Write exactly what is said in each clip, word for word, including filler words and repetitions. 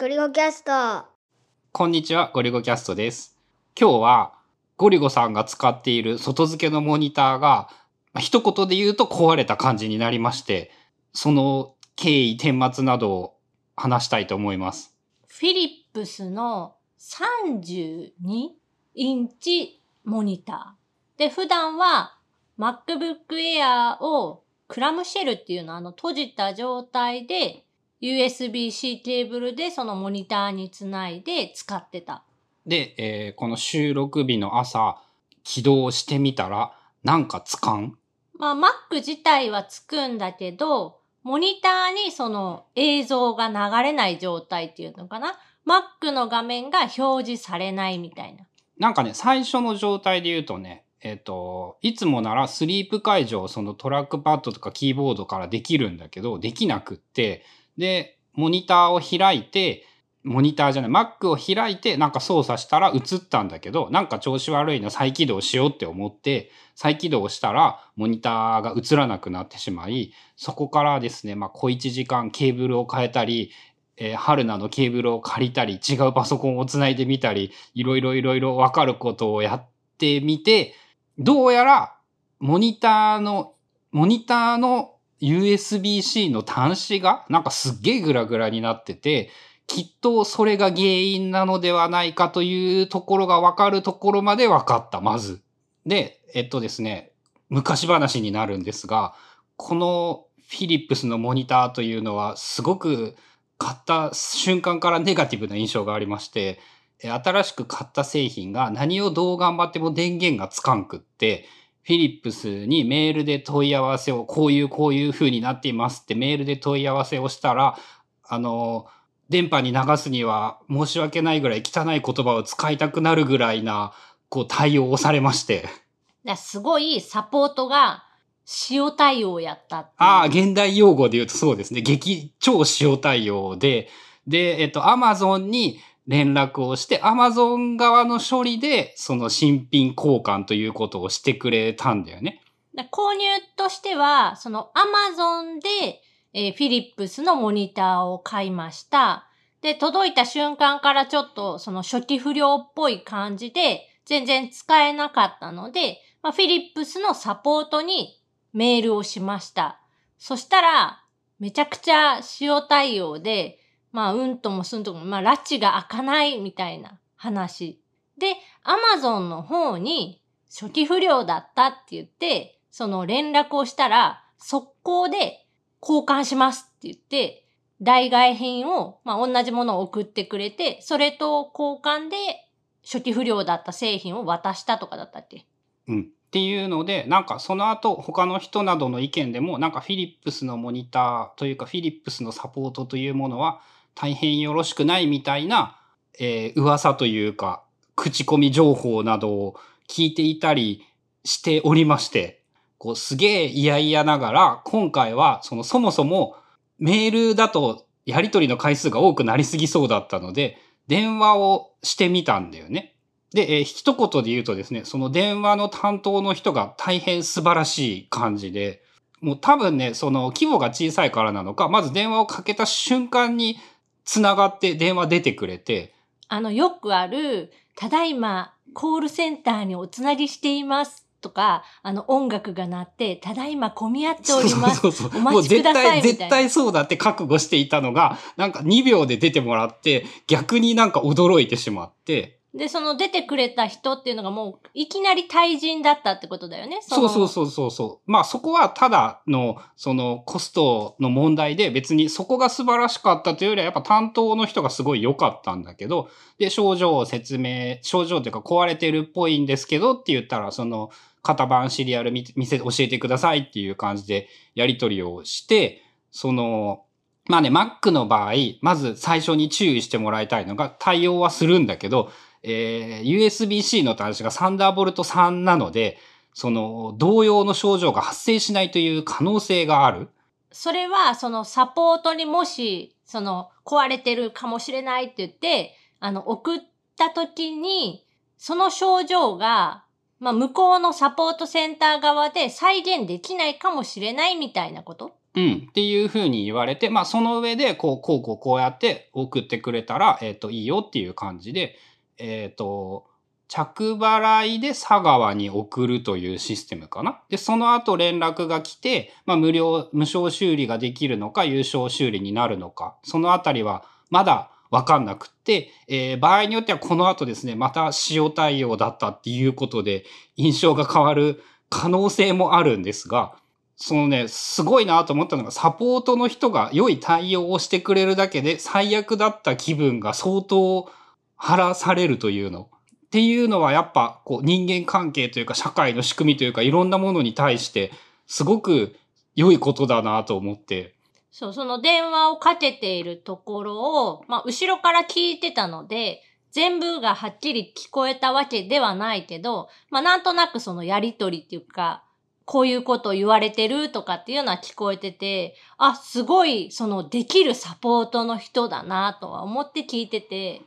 ゴリゴキャスト。こんにちは、ゴリゴキャストです。今日はゴリゴさんが使っている外付けのモニターが、一言で言うと壊れた感じになりまして、その経緯、顛末などを話したいと思います。フィリップスのさんじゅうにインチモニター。で、普段は MacBook Air をクラムシェルっていうのはあの閉じた状態で ユーエスビー-C ケーブルでそのモニターにつないで使ってた。で、えー、この収録日の朝起動してみたらなんかつかん。まあ Mac 自体はつくんだけど、モニターにその映像が流れない状態っていうのかな。Mac の画面が表示されないみたいな。なんかね、最初の状態で言うとね、えっと、いつもならスリープ解除をそのトラックパッドとかキーボードからできるんだけど、できなくって、で、モニターを開いて、モニターじゃない、Mac を開いてなんか操作したら映ったんだけど、なんか調子悪いな、再起動しようって思って、再起動したらモニターが映らなくなってしまい、そこからですね、まあ、小いちじかんケーブルを変えたり、えー、春菜のケーブルを借りたり、違うパソコンをつないでみたり、いろいろいろいろわかることをやってみて、どうやら、モニターの、モニターの ユーエスビー-C の端子が、なんかすっげえグラグラになってて、きっとそれが原因なのではないかというところがわかるところまでわかった、まず。で、えっとですね、昔話になるんですが、このフィリップスのモニターというのは、すごく買った瞬間からネガティブな印象がありまして、新しく買った製品が何をどう頑張っても電源がつかんくって、フィリップスにメールで問い合わせを、こういうこういう風になっていますってメールで問い合わせをしたら、あの、電波に流すには申し訳ないぐらい汚い言葉を使いたくなるぐらいな、こう対応をされまして。すごいサポートが塩対応やったっていう。ああ、現代用語で言うとそうですね。激、超塩対応で、で、えっと、アマゾンに、連絡をして、Amazon 側の処理で、その新品交換ということをしてくれたんだよね。購入としては、その Amazon で、えー、Philips のモニターを買いました。で、届いた瞬間からちょっと、その初期不良っぽい感じで、全然使えなかったので、まあ、Philips のサポートにメールをしました。そしたら、めちゃくちゃ塩対応で、まあ、うんともすんとも、まあ、拉致が開かないみたいな話。で、アマゾンの方に初期不良だったって言って、その連絡をしたら、速攻で交換しますって言って、代替品を、まあ、同じものを送ってくれて、それと交換で初期不良だった製品を渡したとかだったっけ？うん。っていうので、なんかその後他の人などの意見でも、なんかフィリップスのモニターというかフィリップスのサポートというものは、大変よろしくないみたいな、えー、噂というか、口コミ情報などを聞いていたりしておりまして、こうすげえ嫌々ながら、今回はそのそもそもメールだとやり取りの回数が多くなりすぎそうだったので、電話をしてみたんだよね。で、えー、一言で言うとですね、その電話の担当の人が大変素晴らしい感じで、もう多分ね、その規模が小さいからなのか、まず電話をかけた瞬間に、つながって電話出てくれて。あの、よくある、ただいま、コールセンターにおつなぎしていますとか、あの、音楽が鳴って、ただいま混み合っております。そうそうそうそう、お待ちくださいみたいな。もう絶対、絶対そうだって覚悟していたのが、なんかにびょうで出てもらって、逆になんか驚いてしまって。で、その出てくれた人っていうのがもう、いきなり対人だったってことだよね。そのそうそうそうそう。まあそこはただの、そのコストの問題で、別にそこが素晴らしかったというよりは、やっぱ担当の人がすごい良かったんだけど、で、症状を説明、症状というか壊れてるっぽいんですけどって言ったら、その、型番シリアル見せ、教えてくださいっていう感じでやり取りをして、その、まあね、Mac の場合、まず最初に注意してもらいたいのが、対応はするんだけど、えー、ユーエスビー-C の端子がサンダーボルトさんなので、その同様の症状が発生しないという可能性がある。それはそのサポートにもしその壊れてるかもしれないって言って、あの送った時にその症状がまあ、向こうのサポートセンター側で再現できないかもしれないみたいなこと？うん。っていう風に言われて、まあその上で、こう、こう、こう、こうやって送ってくれたら、えっと、いいよっていう感じで、えっと、着払いで佐川に送るというシステムかな。で、その後連絡が来て、まあ無料、無償修理ができるのか、有償修理になるのか、そのあたりはまだわかんなくって、えー、場合によってはこの後ですね、また使用対応だったっていうことで、印象が変わる可能性もあるんですが、そのね、すごいなと思ったのが、サポートの人が良い対応をしてくれるだけで、最悪だった気分が相当晴らされるというの。っていうのはやっぱこう人間関係というか社会の仕組みというかいろんなものに対してすごく良いことだなと思って。そう、その電話をかけているところを、まあ後ろから聞いてたので全部がはっきり聞こえたわけではないけど、まあなんとなくそのやりとりっていうかこういうことを言われてるとかっていうのは聞こえてて、あ、すごいそのできるサポートの人だなとは思って聞いてて、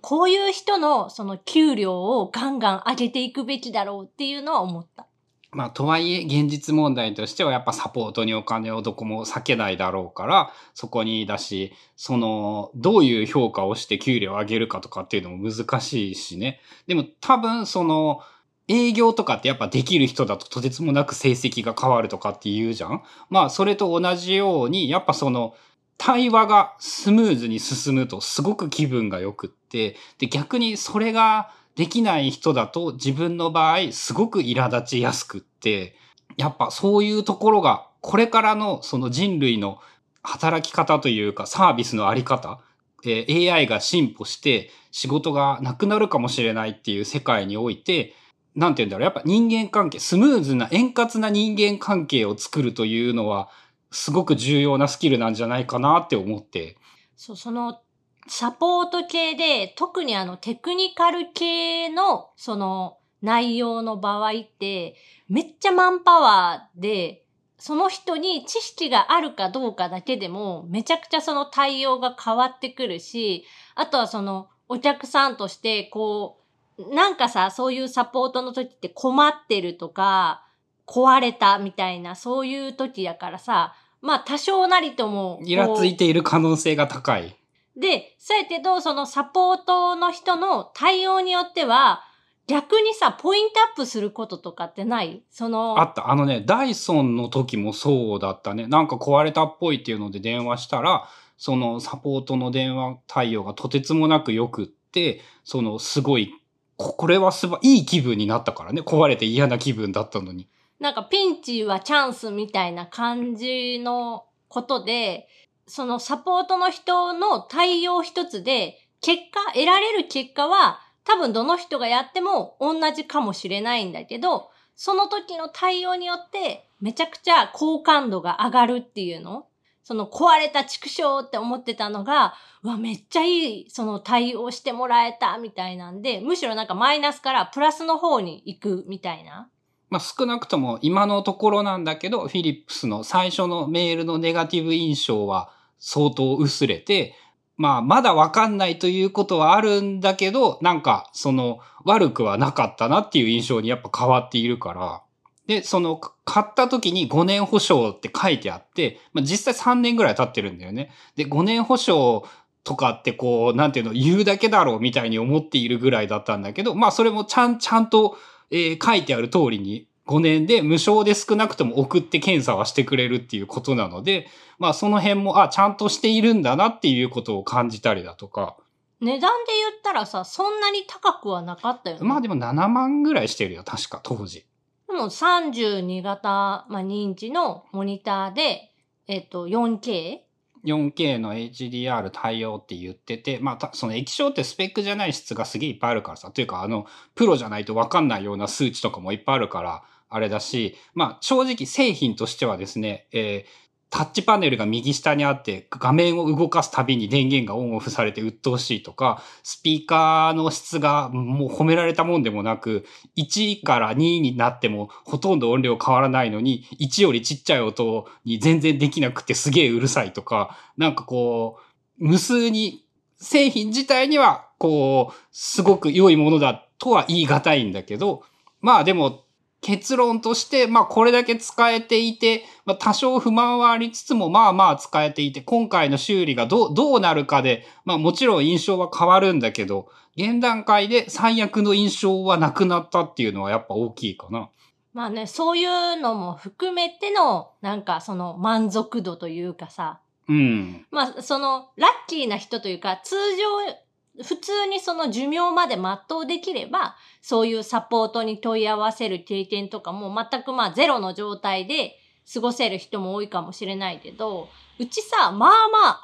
こういう人のその給料をガンガン上げていくべきだろうっていうのは思った。まあとはいえ現実問題としてはやっぱサポートにお金をどこも割けないだろうからそこにだし、そのどういう評価をして給料を上げるかとかっていうのも難しいしね。でも多分その営業とかってやっぱできる人だととてつもなく成績が変わるとかって言うじゃん。まあそれと同じようにやっぱその対話がスムーズに進むとすごく気分が良くって、で逆にそれができない人だと自分の場合すごく苛立ちやすくって、やっぱそういうところがこれからのその人類の働き方というかサービスのあり方、えー、エーアイ が進歩して仕事がなくなるかもしれないっていう世界において、なんて言うんだろう、やっぱ人間関係、スムーズな円滑な人間関係を作るというのはすごく重要なスキルなんじゃないかなって思って。そう、そのサポート系で、特にあのテクニカル系のその内容の場合って、めっちゃマンパワーで、その人に知識があるかどうかだけでも、めちゃくちゃその対応が変わってくるし、あとはそのお客さんとして、こう、なんかさ、そういうサポートの時って困ってるとか、壊れたみたいな、そういう時だからさ、まあ多少なりとも。イラついている可能性が高い。で、そうやけど、そのサポートの人の対応によっては、逆にさ、ポイントアップすることとかってない?その。あった。あのね、ダイソンの時もそうだったね。なんか壊れたっぽいっていうので電話したら、そのサポートの電話対応がとてつもなく良くって、そのすごい、これはすば、いい気分になったからね。壊れて嫌な気分だったのに。なんかピンチはチャンスみたいな感じのことで、そのサポートの人の対応一つで、結果、得られる結果は多分どの人がやっても同じかもしれないんだけど、その時の対応によってめちゃくちゃ好感度が上がるっていうの?その壊れた畜生って思ってたのが、うわ、めっちゃいい、その対応してもらえたみたいなんで、むしろなんかマイナスからプラスの方に行くみたいな。まあ、少なくとも今のところなんだけど、フィリップスの最初のメールのネガティブ印象は相当薄れて、まあ、まだわかんないということはあるんだけど、なんか、その、悪くはなかったなっていう印象にやっぱ変わっているから。で、その、買った時にごねん保証って書いてあって、まあ、実際さんねんぐらい経ってるんだよね。で、ごねん保証とかってこう、なんていうの、言うだけだろうみたいに思っているぐらいだったんだけど、まあ、それもちゃん、ちゃんと、えー、書いてある通りにごねんで無償で少なくとも送って検査はしてくれるっていうことなので、まあその辺も、あ、ちゃんとしているんだなっていうことを感じたりだとか。値段で言ったらさ、そんなに高くはなかったよね。まあでもななまんぐらいしてるよ、確か当時。でもさんじゅうに型、まあ、インチのモニターで、えっと よんケー?よんケー の エイチディーアール 対応って言ってて、まあ、その液晶ってスペックじゃない質がすげえいっぱいあるからさ、というかあの、プロじゃないとわかんないような数値とかもいっぱいあるから、あれだし、まあ、正直製品としてはですね、えー、タッチパネルが右下にあって、画面を動かすたびに電源がオンオフされて鬱陶しいとか、スピーカーの質がもう褒められたもんでもなく、いちからにになってもほとんど音量変わらないのに、いちよりちっちゃい音に全然できなくてすげえうるさいとか、なんかこう、無数に製品自体にはこう、すごく良いものだとは言い難いんだけど、まあでも、結論として、まあこれだけ使えていて、まあ多少不満はありつつも、まあまあ使えていて、今回の修理がどう、どうなるかで、まあもちろん印象は変わるんだけど、現段階で最悪の印象はなくなったっていうのはやっぱ大きいかな。まあね、そういうのも含めての、なんかその満足度というかさ、うん。まあそのラッキーな人というか、通常、普通にその寿命まで全うできれば、そういうサポートに問い合わせる経験とかも全くまあゼロの状態で過ごせる人も多いかもしれないけど、うちさ、まあま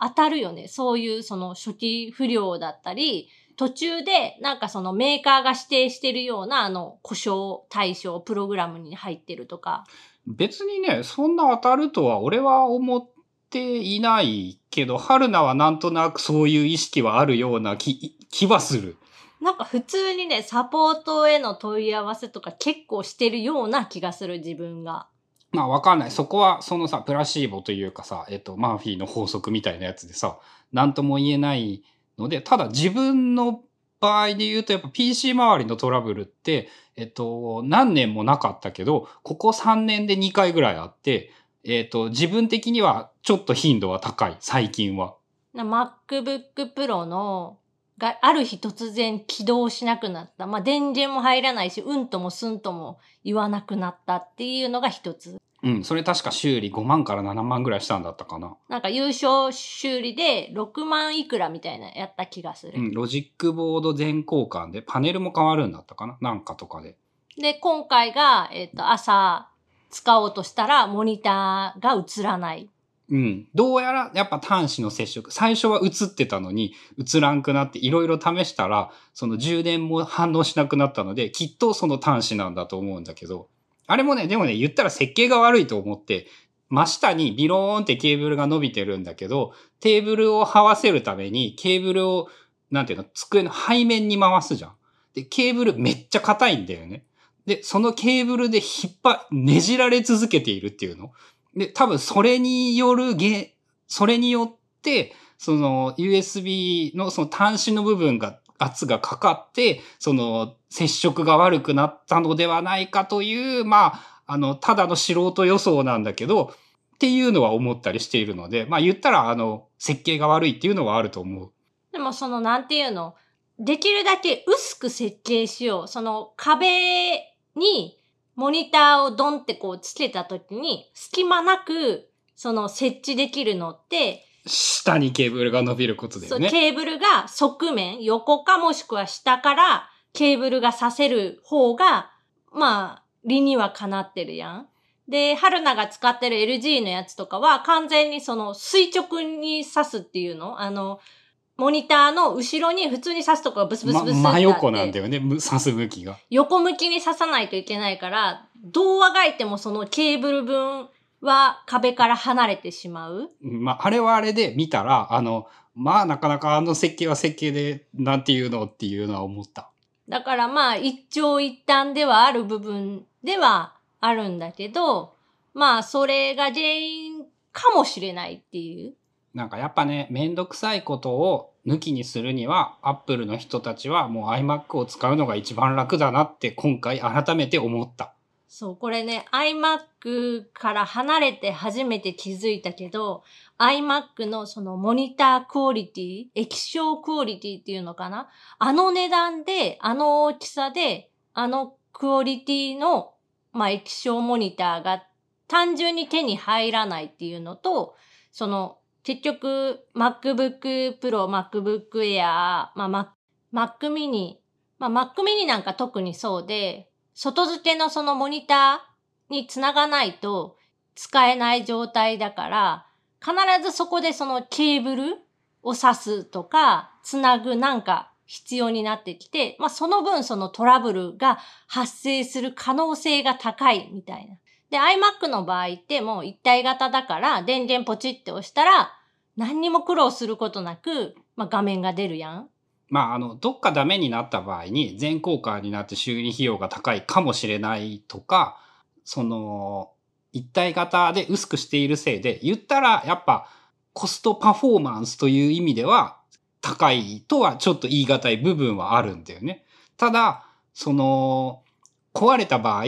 あ当たるよね。そういうその初期不良だったり、途中でなんかそのメーカーが指定してるようなあの故障対象プログラムに入ってるとか。別にね、そんな当たるとは俺は思って、っていないけど、春菜はなんとなくそういう意識はあるような気、気はする。なんか普通にね、サポートへの問い合わせとか結構してるような気がする、自分が。まあわかんない。そこはそのさ、プラシーボというかさ、えっと、マーフィーの法則みたいなやつでさ、なんとも言えないので、ただ自分の場合で言うとやっぱ ピーシー 周りのトラブルって、えっと、何年もなかったけど、ここさんねんでにかいぐらいあって、えっと、自分的にはちょっと頻度は高い、最近は。MacBook Pro の、がある日突然起動しなくなった。まあ、電源も入らないし、うんともすんとも言わなくなったっていうのが一つ。うん、それ確か修理ごまんからななまんぐらいしたんだったかな。なんか優勝修理でろくまんいくらみたいなやった気がする。うん、ロジックボード全交換で、パネルも変わるんだったかな、なんかとかで。で、今回が、えっと、朝、使おうとしたらモニターが映らない。うん。どうやらやっぱ端子の接触。最初は映ってたのに映らんくなっていろいろ試したら、その充電も反応しなくなったので、きっとその端子なんだと思うんだけど。あれもね、でもね、言ったら設計が悪いと思って、真下にビローンってケーブルが伸びてるんだけど、テーブルを這わせるためにケーブルを、なんていうの、机の背面に回すじゃん。で、ケーブルめっちゃ硬いんだよね。で、そのケーブルで引っ張、ねじられ続けているっていうの。で、多分それによるげ、それによって、その ユーエスビー のその端子の部分が、圧がかかって、その接触が悪くなったのではないかという、まあ、あの、ただの素人予想なんだけど、っていうのは思ったりしているので、まあ言ったら、あの、設計が悪いっていうのはあると思う。でもその、なんていうの、できるだけ薄く設計しよう。その壁、に、モニターをドンってこうつけたときに、隙間なく、その設置できるのって、下にケーブルが伸びることだよね。そう、ケーブルが側面、横かもしくは下からケーブルがさせる方が、まあ、理にはかなってるやん。で、春菜が使ってる エルジー のやつとかは、完全にその垂直に刺すっていうのあの、モニターの後ろに普通に刺すとこがブスブスブスって、ま、真横なんだよね、刺す向きが。横向きに刺さないといけないから、どうあがいてもそのケーブル分は壁から離れてしまう。まあ、あれはあれで見たら、あの、まあなかなかあの設計は設計で、なんていうのっていうのは思った。だからまあ一長一短ではある部分ではあるんだけど、まあそれが原因かもしれないっていう。なんかやっぱね、めんどくさいことを抜きにするには、アップルの人たちはもう iMac を使うのが一番楽だなって今回改めて思った。そう、これね、iMac から離れて初めて気づいたけど、iMac のそのモニタークオリティ、液晶クオリティっていうのかな？あの値段で、あの大きさで、あのクオリティの、まあ、液晶モニターが単純に手に入らないっていうのと、その、結局、MacBook Pro、MacBook Air、まあ、Mac mini、まあ、Mac mini なんか特にそうで、外付けのそのモニターにつながないと使えない状態だから、必ずそこでそのケーブルを挿すとか、つなぐなんか必要になってきて、まあ、その分そのトラブルが発生する可能性が高いみたいな。で、iMac の場合ってもう一体型だから、電源ポチって押したら、何にも苦労することなく、まあ、画面が出るやん。まあ、あの、どっかダメになった場合に、全交換になって修理費用が高いかもしれないとか、その、一体型で薄くしているせいで、言ったら、やっぱ、コストパフォーマンスという意味では、高いとはちょっと言い難い部分はあるんだよね。ただ、その、壊れた場合、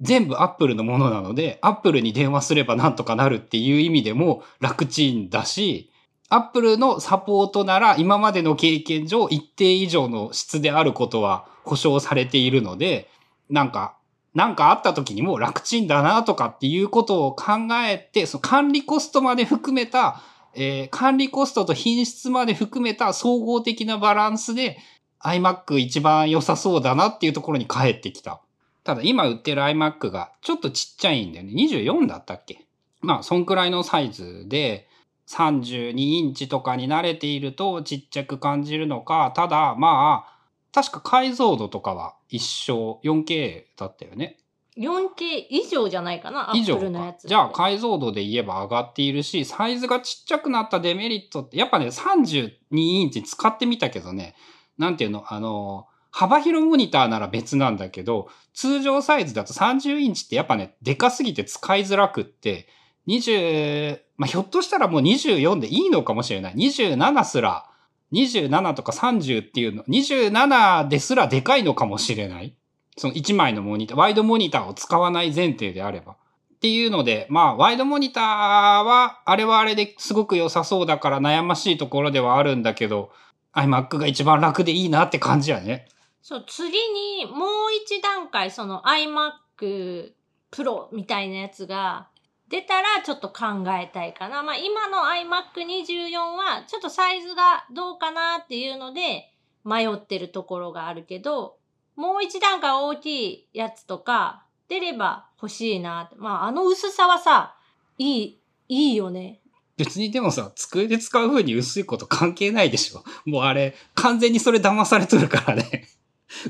全部 Apple のものなので Apple に電話すればなんとかなるっていう意味でも楽ちんだし、 Apple のサポートなら今までの経験上一定以上の質であることは保証されているので、なんかなんかあった時にも楽ちんだなとかっていうことを考えて、その管理コストまで含めた、えー、管理コストと品質まで含めた総合的なバランスで iMac 一番良さそうだなっていうところに帰ってきた。ただ今売ってる iMac がちょっとちっちゃいんだよね。にじゅうよんだったっけ？まあそんくらいのサイズでさんじゅうにインチとかに慣れているとちっちゃく感じるのか、ただまあ確か解像度とかは一緒 よんケー だったよね。 よんケー 以上じゃないかな、アップルのやつ。じゃあ解像度で言えば上がっているし、サイズがちっちゃくなったデメリットってやっぱね、さんじゅうにインチ使ってみたけどね、なんていうの、あの幅広モニターなら別なんだけど、通常サイズだとさんじゅうインチってやっぱねでかすぎて使いづらくって、にじゅう、まあ、ひょっとしたらもうにじゅうよんでいいのかもしれない。にじゅうななすらにじゅうななとかさんじゅうっていうの、にじゅうななですらでかいのかもしれない。そのいちまいのモニター、ワイドモニターを使わない前提であれば。っていうので、まあ、ワイドモニターは、あれはあれですごく良さそうだから悩ましいところではあるんだけど、iMac が一番楽でいいなって感じやね。そう、次にもう一段階、その iMac Pro みたいなやつが、出たらちょっと考えたいかな。まあ今の iMac にじゅうよん はちょっとサイズがどうかなっていうので迷ってるところがあるけど、もう一段階大きいやつとか出れば欲しいな。まああの薄さはさ、いい、いいよね。別にでもさ、机で使う風に薄いこと関係ないでしょ。もうあれ、完全にそれ騙されとるからね。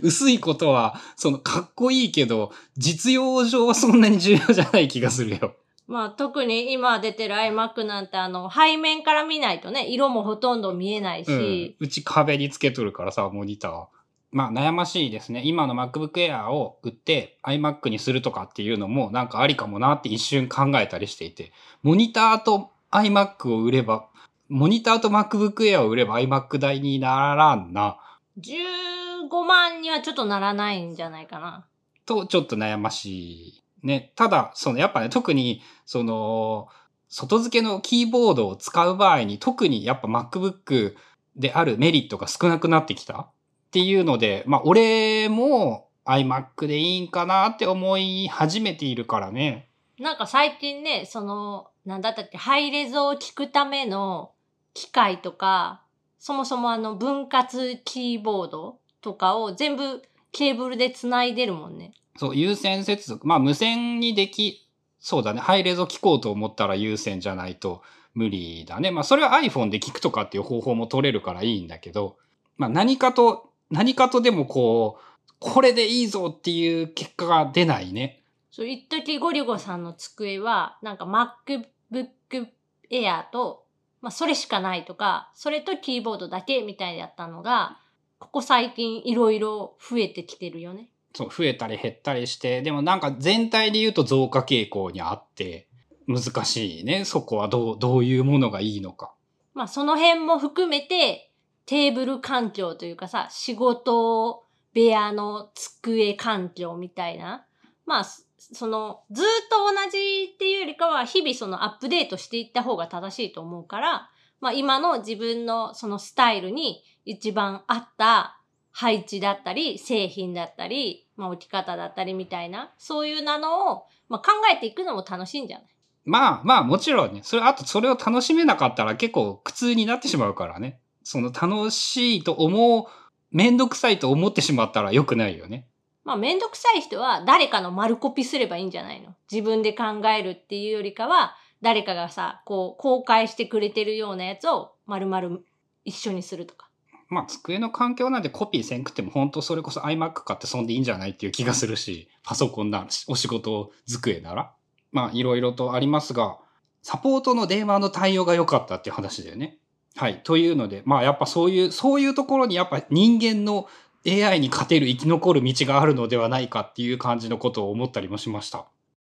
薄いことは、そのかっこいいけど、実用上はそんなに重要じゃない気がするよ。まあ特に今出てる iMac なんてあの背面から見ないとね、色もほとんど見えないし、うん、うち壁につけとるからさ、モニター。まあ悩ましいですね。今の MacBook Air を売って iMac にするとかっていうのもなんかありかもなって一瞬考えたりしていて、モニターと iMac を売れば、モニターと MacBook Air を売れば iMac 代にならんな。じゅうごまんにはちょっとならないんじゃないかなと、ちょっと悩ましいね。ただ、そのやっぱね、特にその外付けのキーボードを使う場合に特にやっぱ MacBook であるメリットが少なくなってきたっていうので、まあ俺も iMac でいいんかなって思い始めているからね。なんか最近ね、そのなんだったっけ、ハイレゾを聞くための機械とか、そもそもあの分割キーボードとかを全部ケーブルで繋いでるもんね。そう、有線接続。まあ、無線にでき、そうだね。ハイレゾ聞こうと思ったら有線じゃないと無理だね。まあ、それは iPhone で聞くとかっていう方法も取れるからいいんだけど、まあ、何かと、何かとでもこう、これでいいぞっていう結果が出ないね。そう、一時ゴリゴさんの机は、なんか MacBook Air と、まあ、それしかないとか、それとキーボードだけみたいだったのが、ここ最近いろいろ増えてきてるよね。そう、増えたり減ったりして、でもなんか全体で言うと増加傾向にあって、難しいね。そこはどう、どういうものがいいのか。まあその辺も含めて、テーブル環境というかさ、仕事部屋の机環境みたいな。まあ、その、ずっと同じっていうよりかは、日々そのアップデートしていった方が正しいと思うから、まあ今の自分のそのスタイルに一番合った配置だったり、製品だったり、まあ、置き方だったりみたいな、そういうなのを、まあ、考えていくのも楽しいんじゃない？まあまあもちろんね。それ、あとそれを楽しめなかったら結構苦痛になってしまうからね。その楽しいと思う、めんどくさいと思ってしまったら良くないよね。まあめんどくさい人は誰かの丸コピすればいいんじゃないの？自分で考えるっていうよりかは、誰かがさ、こう公開してくれてるようなやつを丸々一緒にするとか。まあ机の環境なんでコピーせんくても本当それこそ iMac 買ってそんでいいんじゃないっていう気がするし、パソコンならお仕事机なら。まあいろいろとありますが、サポートの電話の対応が良かったっていう話だよね。はい。というので、まあやっぱそういう、そういうところにやっぱ人間の エーアイ に勝てる生き残る道があるのではないかっていう感じのことを思ったりもしました。